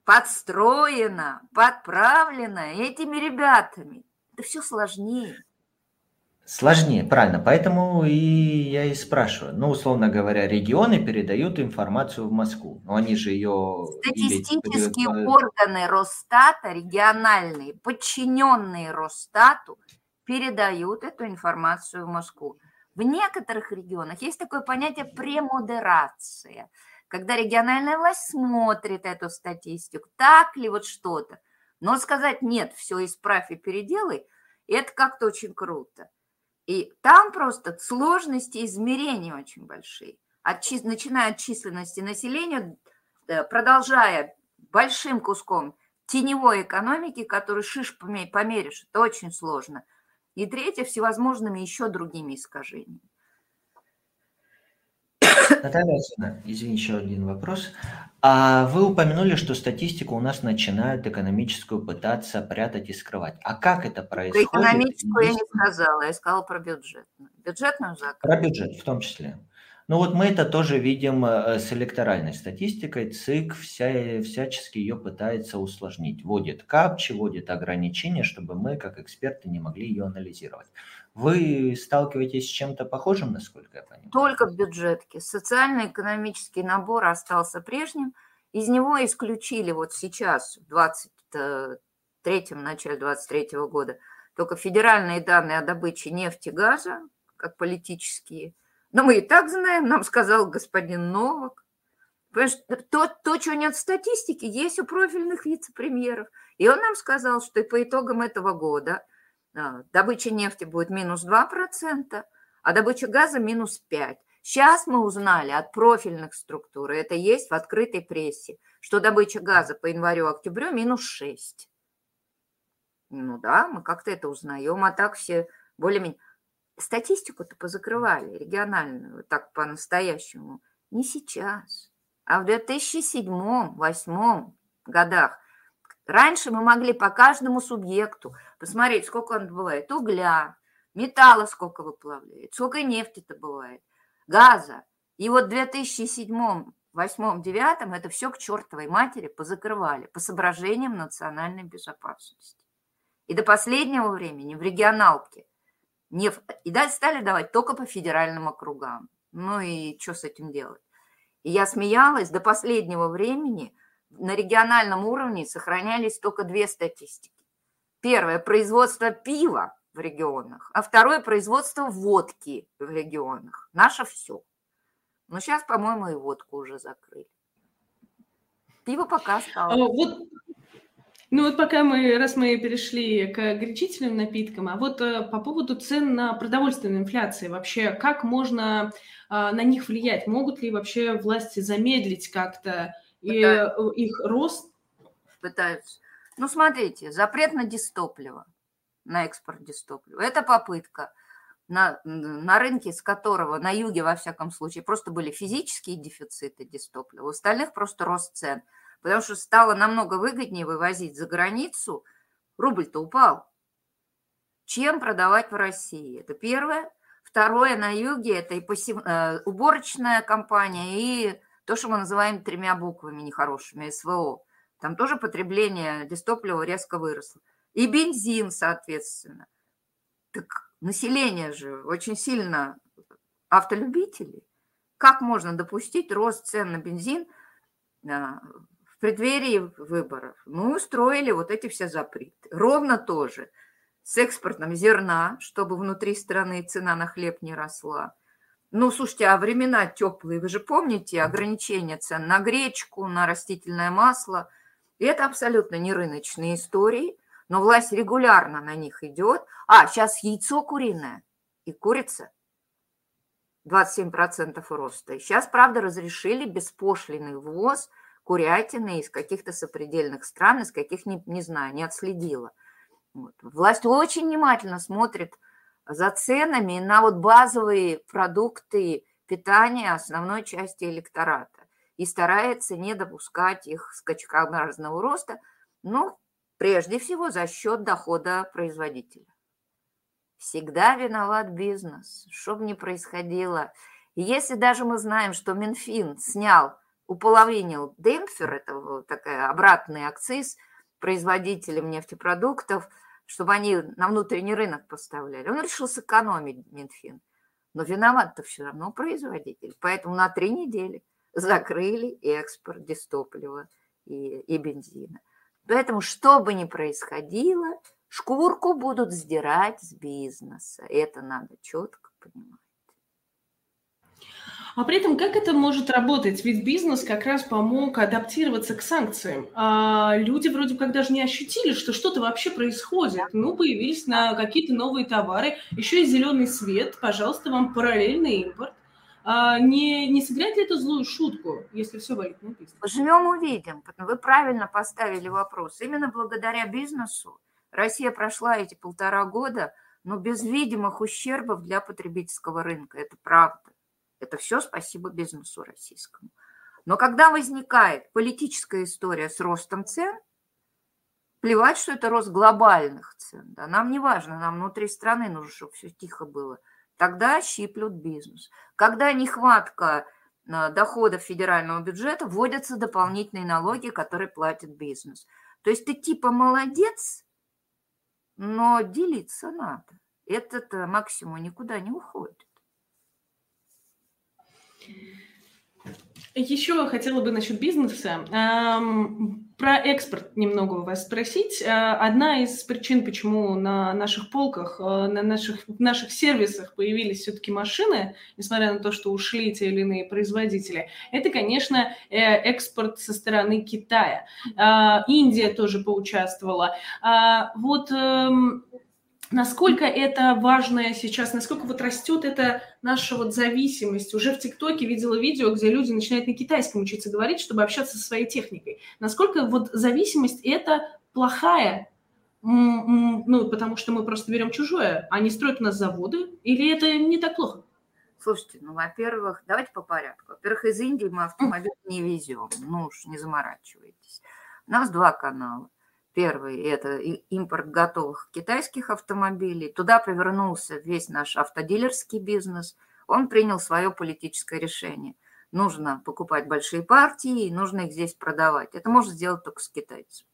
подстроено, подправлено этими ребятами. Это все сложнее. Сложнее, правильно. Поэтому и я и спрашиваю. Условно говоря, регионы передают информацию в Москву. Но они же ее... Статистические органы Росстата, региональные, подчиненные Росстату, передают эту информацию в Москву. В некоторых регионах есть такое понятие «премодерация», когда региональная власть смотрит эту статистику, так ли что-то. Но сказать «нет, все исправь и переделай» – это как-то очень круто. И там просто сложности измерения очень большие. Начиная от численности населения, продолжая большим куском теневой экономики, который шиш померишь, это очень сложно. И третье – всевозможными еще другими искажениями. Наталья Васильевна, извини, еще один вопрос. А вы упомянули, что статистику у нас начинают экономическую пытаться прятать и скрывать. А как это происходит? Про экономическую я не сказала, я сказала про бюджетную. Бюджетную закрыть. Про бюджет в том числе. Ну вот мы это тоже видим с электоральной статистикой. ЦИК всячески ее пытается усложнить. Вводит капчи, вводит ограничения, чтобы мы, как эксперты, не могли ее анализировать. Вы сталкиваетесь с чем-то похожим, насколько я понимаю? Только в бюджетке. Социально-экономический набор остался прежним. Из него исключили вот сейчас, в 23-м, начале 23-го года, только федеральные данные о добыче нефти и газа, как политические. Но мы и так знаем, нам сказал господин Новак. То, чего нет в статистике, есть у профильных вице-премьеров. И он нам сказал, что и по итогам этого года добыча нефти будет минус 2%, а добыча газа минус 5%. Сейчас мы узнали от профильных структур, и это есть в открытой прессе, что добыча газа по январю-октябрю минус 6%. Ну да, мы как-то это узнаем, а так все более-менее... Статистику-то позакрывали, региональную, так по-настоящему, не сейчас, а в 2007-2008 годах. Раньше мы могли по каждому субъекту посмотреть, сколько он добывает угля, металла сколько выплавляет, сколько нефти-то бывает, газа. И вот в 2007, 2008, 2009 это все к чертовой матери позакрывали по соображениям национальной безопасности. И до последнего времени в регионалке стали давать только по федеральным округам. Ну и что с этим делать? И я смеялась, до последнего времени на региональном уровне сохранялись только две статистики. Первое – производство пива в регионах, а второе – производство водки в регионах. Наше все. Но сейчас, по-моему, и водку уже закрыли. Пиво пока осталось. Ну вот пока мы, раз мы перешли к горячительным напиткам, а вот по поводу цен на продовольственную инфляцию вообще, как можно на них влиять? Могут ли вообще власти замедлить как-то их рост? Пытаются. Ну смотрите, запрет на дистопливо, на экспорт дистоплива. Это попытка на рынке, с которого, на юге во всяком случае, просто были физические дефициты дистоплива, у остальных просто рост цен. Потому что стало намного выгоднее вывозить за границу, рубль-то упал, чем продавать в России. Это первое. Второе, на юге это и уборочная компания, и то, что мы называем тремя буквами нехорошими, СВО. Там тоже потребление дистоплива резко выросло. И бензин, соответственно. Так население же очень сильно автолюбители. Как можно допустить рост цен на бензин в преддверии выборов? Мы устроили вот эти все запреты. Ровно тоже с экспортом зерна, чтобы внутри страны цена на хлеб не росла. Ну, слушайте, а времена теплые, вы же помните ограничения цен на гречку, на растительное масло. И это абсолютно не рыночные истории, но власть регулярно на них идет. А, сейчас яйцо куриное и курица. 27% роста. И сейчас, правда, разрешили беспошлинный ввоз курятины из каких-то сопредельных стран, из каких, не знаю, не отследила. Вот. Власть очень внимательно смотрит за ценами на вот базовые продукты питания основной части электората и старается не допускать их скачкообразного роста, но прежде всего за счет дохода производителя. Всегда виноват бизнес, что бы ни происходило. И если даже мы знаем, что Минфин снял, уполовинил демпфер, это такая обратный акциз производителям нефтепродуктов, чтобы они на внутренний рынок поставляли. Он решил сэкономить, Минфин. Но виноват-то все равно производитель. Поэтому на 3 недели закрыли и экспорт дистоплива и бензина. Поэтому что бы ни происходило, шкурку будут сдирать с бизнеса. Это надо четко понимать. А при этом как это может работать? Ведь бизнес как раз помог адаптироваться к санкциям. А люди вроде как даже не ощутили, что что-то вообще происходит. Ну, появились на какие-то новые товары. Еще и зеленый свет. Пожалуйста, вам параллельный импорт. Не сыграет ли это злую шутку, если все валютный бизнес? Поживем, увидим. Вы правильно поставили вопрос. Именно благодаря бизнесу Россия прошла эти 1,5 года, но без видимых ущербов для потребительского рынка. Это правда. Это все спасибо бизнесу российскому. Но когда возникает политическая история с ростом цен, плевать, что это рост глобальных цен. Да? Нам не важно, нам внутри страны нужно, чтобы все тихо было. Тогда щиплют бизнес. Когда нехватка доходов федерального бюджета, вводятся дополнительные налоги, которые платит бизнес. То есть ты типа молодец, но делиться надо. Этот максимум никуда не уходит. Еще хотела бы насчет бизнеса. Про экспорт немного у вас спросить. Одна из причин, почему на наших полках, в наших сервисах появились все-таки машины, несмотря на то, что ушли те или иные производители, это, конечно, экспорт со стороны Китая. Индия тоже поучаствовала. Вот насколько это важно сейчас, насколько вот растет эта наша вот зависимость. Уже в ТикТоке видела видео, где люди начинают на китайском учиться говорить, чтобы общаться со своей техникой. Насколько вот зависимость это плохая, ну, потому что мы просто берем чужое, а не строят у нас заводы, или это не так плохо? Слушайте, ну, во-первых, давайте по порядку. Во-первых, из Индии мы автомобиль не везем, ну уж не заморачивайтесь. У нас два канала. Первый – это импорт готовых китайских автомобилей. Туда повернулся весь наш автодилерский бизнес. Он принял свое политическое решение. Нужно покупать большие партии, и нужно их здесь продавать. Это можно сделать только с китайцами.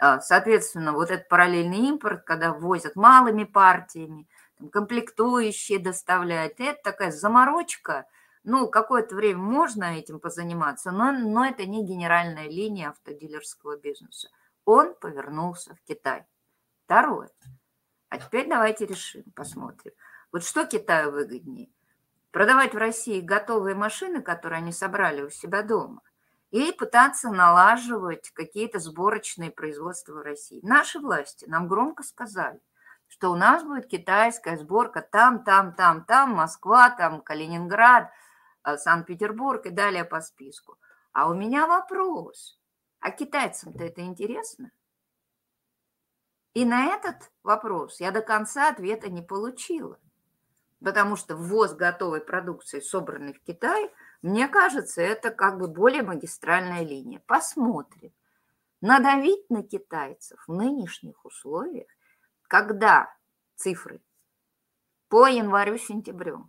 Соответственно, вот этот параллельный импорт, когда возят малыми партиями, комплектующие доставляют, это такая заморочка. Ну, какое-то время можно этим позаниматься, но это не генеральная линия автодилерского бизнеса. Он повернулся в Китай. Второе. А теперь давайте решим, посмотрим. Вот что Китаю выгоднее? Продавать в России готовые машины, которые они собрали у себя дома, или пытаться налаживать какие-то сборочные производства в России. Наши власти нам громко сказали, что у нас будет китайская сборка там, Москва, там, Калининград, Санкт-Петербург и далее по списку. А у меня вопрос. А китайцам-то это интересно? И на этот вопрос я до конца ответа не получила. Потому что ввоз готовой продукции, собранной в Китае, мне кажется, это как бы более магистральная линия. Посмотрим. Надавить на китайцев в нынешних условиях, когда цифры по январю-сентябрю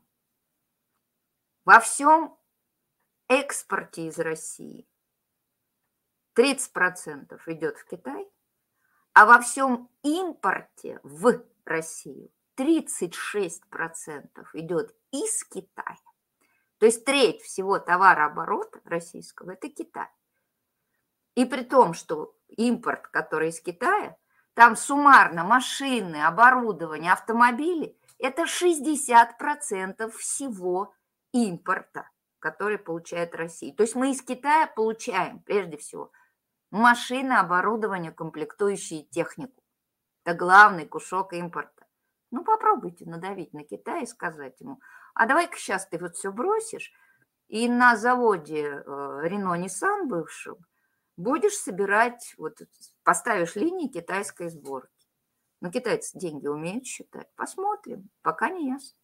во всем экспорте из России 30% идет в Китай, а во всем импорте в Россию 36% идет из Китая. То есть треть всего товарооборота российского – это Китай. И при том, что импорт, который из Китая, там суммарно машины, оборудование, автомобили – это 60% всего импорта, который получает Россия. То есть мы из Китая получаем, прежде всего, машины, оборудование, комплектующие, технику. Это главный кусок импорта. Ну, попробуйте надавить на Китай и сказать ему, а давай-ка сейчас ты вот все бросишь, и на заводе Renault-Nissan бывшем будешь собирать, вот поставишь линии китайской сборки. Но китайцы деньги умеют считать. Посмотрим, пока не ясно.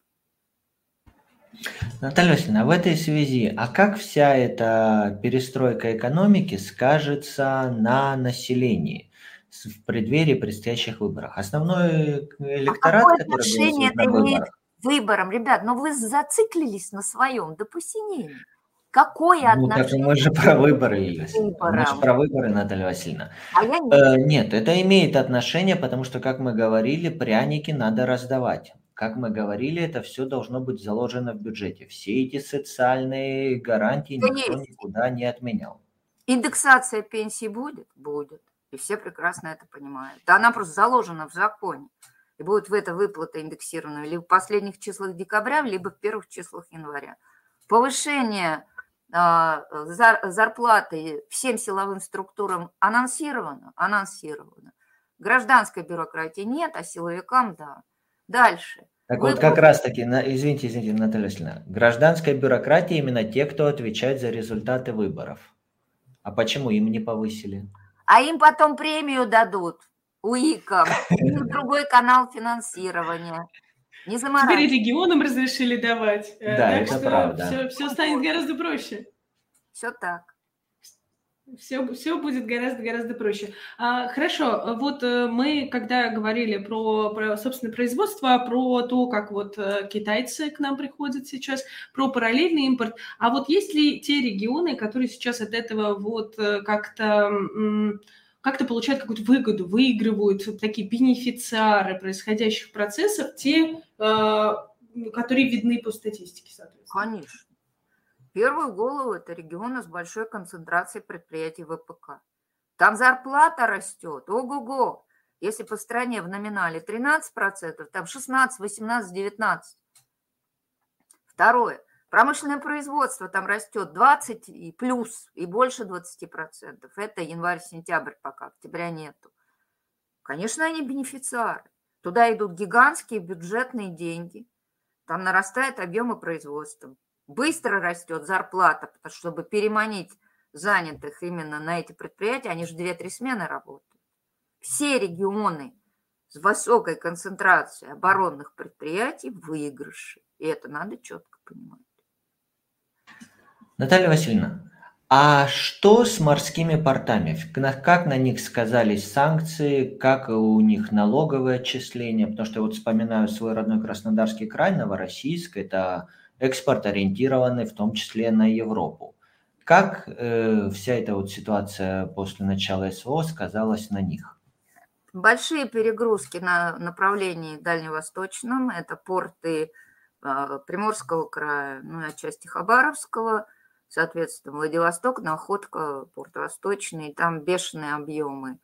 Наталья Васильевна, в этой связи, а как вся эта перестройка экономики скажется на населении в преддверии предстоящих выборов? Основной электорат, а какое отношение это имеет к выборам? Ребят, но вы зациклились на своем до посинения. Какое отношение? Мы же про выборы, Наталья Васильевна. А я не... Нет, это имеет отношение, потому что, как мы говорили, пряники надо раздавать. Как мы говорили, это все должно быть заложено в бюджете. Все эти социальные гарантии никто никуда не отменял. Индексация пенсии будет? Будет. И все прекрасно это понимают. Да она просто заложена в законе. И будет в это выплата индексирована либо в последних числах декабря, либо в первых числах января. Повышение зарплаты всем силовым структурам анонсировано? Анонсировано. Гражданской бюрократии нет, а силовикам – да. Дальше. Так вы вот как раз-таки, извините, Наталья Васильевна, гражданская бюрократия именно те, кто отвечает за результаты выборов. А почему им не повысили? А им потом премию дадут УИКам, другой канал финансирования. Не заморать. Теперь регионам разрешили давать. Да, так это что правда. Все станет гораздо проще. Все так. Все будет гораздо проще. Хорошо, вот мы, когда говорили про собственное производство, про то, как вот китайцы к нам приходят сейчас, про параллельный импорт, а вот есть ли те регионы, которые сейчас от этого вот как-то получают какую-то выгоду, выигрывают вот такие бенефициары происходящих процессов, те, которые видны по статистике, соответственно? Конечно. Первую голову – это регионы с большой концентрацией предприятий ВПК. Там зарплата растет, ого-го. Если по стране в номинале 13%, там 16, 18, 19. Второе. Промышленное производство там растет 20 и плюс, и больше 20%. Это январь-сентябрь пока, октября нету. Конечно, они бенефициары. Туда идут гигантские бюджетные деньги. Там нарастают объемы производства. Быстро растет зарплата, потому что, чтобы переманить занятых именно на эти предприятия, они же 2-3 смены работают. Все регионы с высокой концентрацией оборонных предприятий в выигрыше. И это надо четко понимать. Наталья Васильевна, а что с морскими портами? Как на них сказались санкции, как у них налоговое отчисление? Потому что я вот вспоминаю свой родной Краснодарский край, Новороссийск, это... экспорт ориентированный, в том числе на Европу. Как вся эта вот ситуация после начала СВО сказалась на них? Большие перегрузки на направлении дальневосточном. Это порты Приморского края, ну и отчасти Хабаровского. Соответственно, Владивосток, Находка, порт Восточный. Там бешеные объемы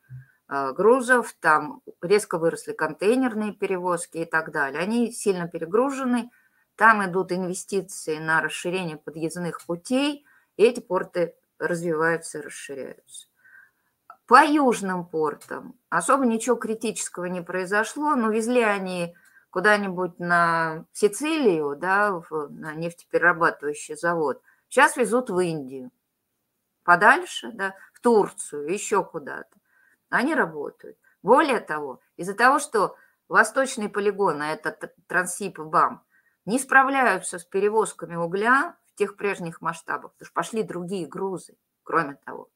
грузов, там резко выросли контейнерные перевозки и так далее. Они сильно перегружены. Там идут инвестиции на расширение подъездных путей, и эти порты развиваются и расширяются. По южным портам особо ничего критического не произошло, но везли они куда-нибудь на Сицилию, да, на нефтеперерабатывающий завод. Сейчас везут в Индию, подальше, да, в Турцию, еще куда-то. Они работают. Более того, из-за того, что восточные полигоны, это Транссиб и БАМ, не справляются с перевозками угля в тех прежних масштабах, потому что пошли другие грузы, кроме того.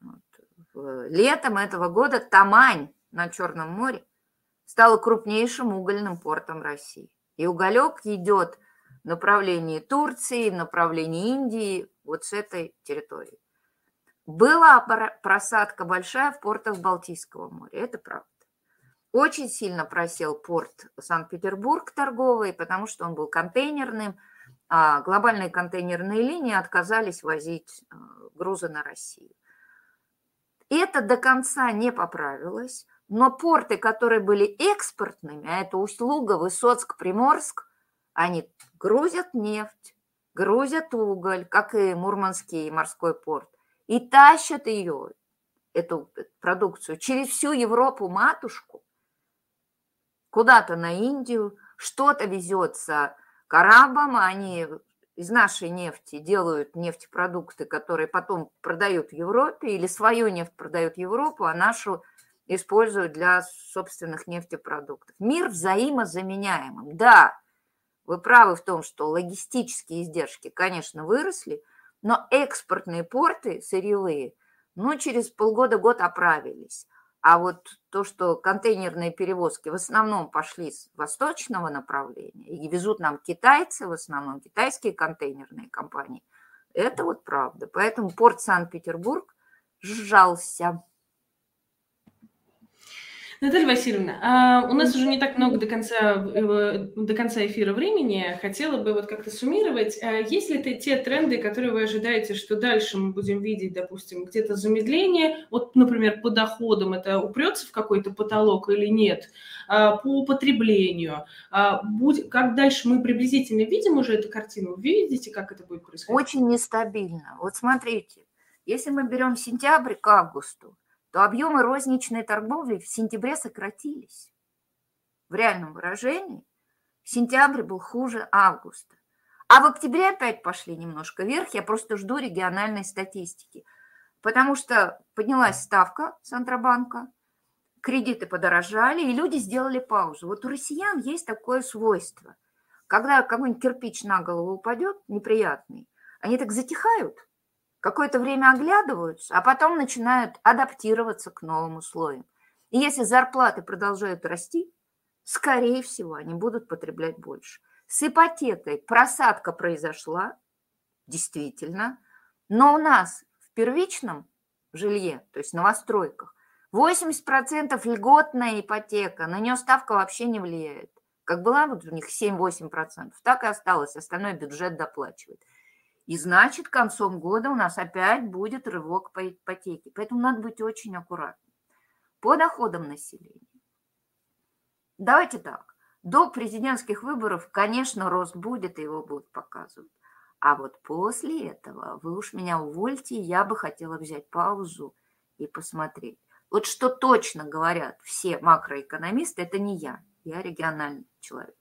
Вот. Летом этого года Тамань на Черном море стала крупнейшим угольным портом России. И уголек идет в направлении Турции, в направлении Индии, вот с этой территории. Была просадка большая в портах Балтийского моря, это правда. Очень сильно просел порт Санкт-Петербург торговый, потому что он был контейнерным, а глобальные контейнерные линии отказались возить грузы на Россию. Это до конца не поправилось, но порты, которые были экспортными, а это Услуга, Высоцк, Приморск, они грузят нефть, грузят уголь, как и Мурманский морской порт, и тащат ее, эту продукцию, через всю Европу-матушку, куда-то на Индию, что-то везется корабом, они из нашей нефти делают нефтепродукты, которые потом продают в Европе, или свою нефть продают в Европу, а нашу используют для собственных нефтепродуктов. Мир взаимозаменяемым. Да, вы правы в том, что логистические издержки, конечно, выросли, но экспортные порты сырьевые, ну, через полгода-год оправились. А вот то, что контейнерные перевозки в основном пошли с восточного направления и везут нам китайцы, в основном китайские контейнерные компании, это вот правда. Поэтому порт Санкт-Петербург сжался. Наталья Васильевна, у нас уже не так много до конца эфира времени. Хотела бы вот как-то суммировать. Есть ли те тренды, которые вы ожидаете, что дальше мы будем видеть, допустим, где-то замедление? Вот, например, по доходам это упрется в какой-то потолок или нет? По потреблению? Как дальше мы приблизительно видим уже эту картину? Вы видите, как это будет происходить? Очень нестабильно. Вот смотрите, если мы берем сентябрь к августу, то объемы розничной торговли в сентябре сократились. В реальном выражении сентябрь был хуже августа. А в октябре опять пошли немножко вверх. Я просто жду региональной статистики. Потому что поднялась ставка Центробанка, кредиты подорожали, и люди сделали паузу. Вот у россиян есть такое свойство. Когда какой-нибудь кирпич на голову упадет, неприятный, они так затихают, какое-то время оглядываются, а потом начинают адаптироваться к новым условиям. И если зарплаты продолжают расти, скорее всего, они будут потреблять больше. С ипотекой просадка произошла, действительно, но у нас в первичном жилье, то есть новостройках, 80% льготная ипотека, на нее ставка вообще не влияет. Как была вот у них 7-8%, так и осталось, остальное бюджет доплачивает. И значит, к концу года у нас опять будет рывок по ипотеке. Поэтому надо быть очень аккуратным. По доходам населения. Давайте так. До президентских выборов, конечно, рост будет, и его будут показывать. А вот после этого, вы уж меня увольте, я бы хотела взять паузу и посмотреть. Вот что точно говорят все макроэкономисты, это не я. Я региональный человек.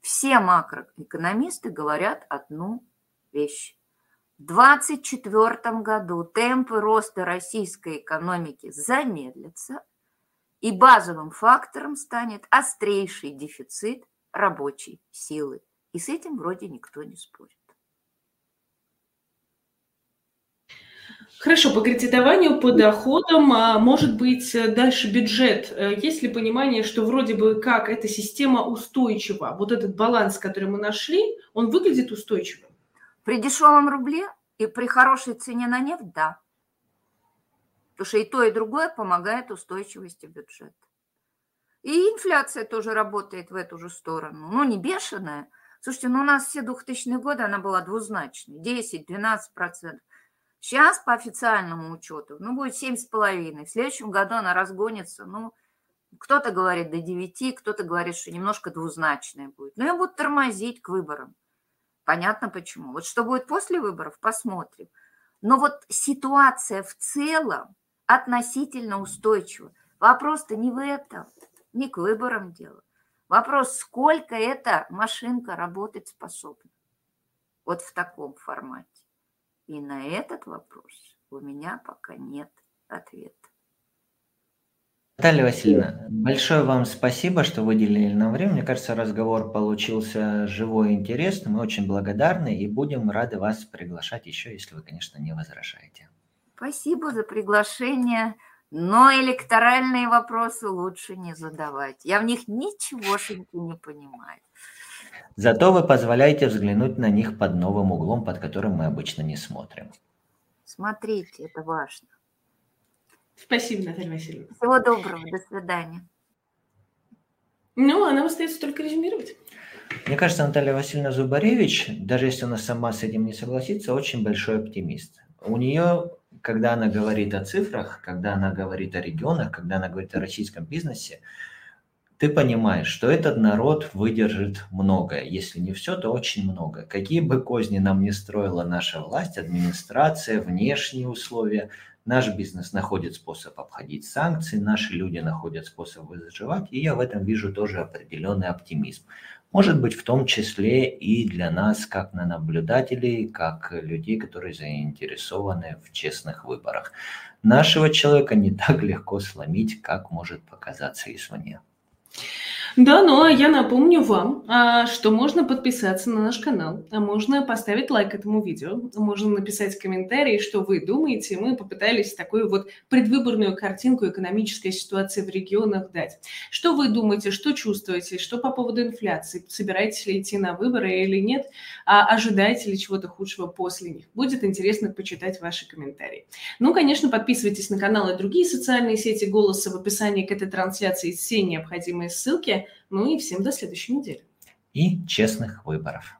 Все макроэкономисты говорят одну вещь. В 2024 году темпы роста российской экономики замедлятся, и базовым фактором станет острейший дефицит рабочей силы. И с этим вроде никто не спорит. Хорошо, по кредитованию, по доходам, а может быть дальше бюджет. Есть ли понимание, что вроде бы как эта система устойчива? Вот этот баланс, который мы нашли, он выглядит устойчивым? При дешевом рубле и при хорошей цене на нефть – да. Потому что и то, и другое помогает устойчивости бюджета. И инфляция тоже работает в эту же сторону. Ну, не бешеная. Слушайте, ну у нас все 2000-е годы она была двузначной. 10-12%. Сейчас по официальному учету, ну, будет 7,5. В следующем году она разгонится, ну, кто-то говорит до 9, кто-то говорит, что немножко двузначная будет. Но ее будут тормозить к выборам. Понятно почему. Вот что будет после выборов, посмотрим. Но вот ситуация в целом относительно устойчива. Вопрос-то не в этом, не к выборам дело. Вопрос, сколько эта машинка работать способна. Вот в таком формате. И на этот вопрос у меня пока нет ответа. Наталья Васильевна, большое вам спасибо, что выделили нам время. Мне кажется, разговор получился живой и интересный. Мы очень благодарны и будем рады вас приглашать еще, если вы, конечно, не возражаете. Спасибо за приглашение, но электоральные вопросы лучше не задавать. Я в них ничегошеньки не понимаю. Зато вы позволяете взглянуть на них под новым углом, под которым мы обычно не смотрим. Смотрите, это важно. Спасибо, Наталья Васильевна. Всего доброго, до свидания. Ну, а нам остается только резюмировать. Мне кажется, Наталья Васильевна Зубаревич, даже если она сама с этим не согласится, очень большой оптимист. У нее, когда она говорит о цифрах, когда она говорит о регионах, когда она говорит о российском бизнесе, ты понимаешь, что этот народ выдержит многое. Если не все, то очень много. Какие бы козни нам ни строила наша власть, администрация, внешние условия, наш бизнес находит способ обходить санкции, наши люди находят способ выживать, и я в этом вижу тоже определенный оптимизм. Может быть, в том числе и для нас, как на наблюдателей, как людей, которые заинтересованы в честных выборах. Нашего человека не так легко сломить, как может показаться извне. Да, ну а я напомню вам, что можно подписаться на наш канал, можно поставить лайк этому видео, можно написать комментарий, что вы думаете. Мы попытались такую вот предвыборную картинку экономической ситуации в регионах дать. Что вы думаете, что чувствуете, что по поводу инфляции, собираетесь ли идти на выборы или нет, ожидаете ли чего-то худшего после них. Будет интересно почитать ваши комментарии. Ну, конечно, подписывайтесь на канал и другие социальные сети «Голоса». В описании к этой трансляции все необходимые ссылки. Ну и всем до следующей недели. И честных выборов.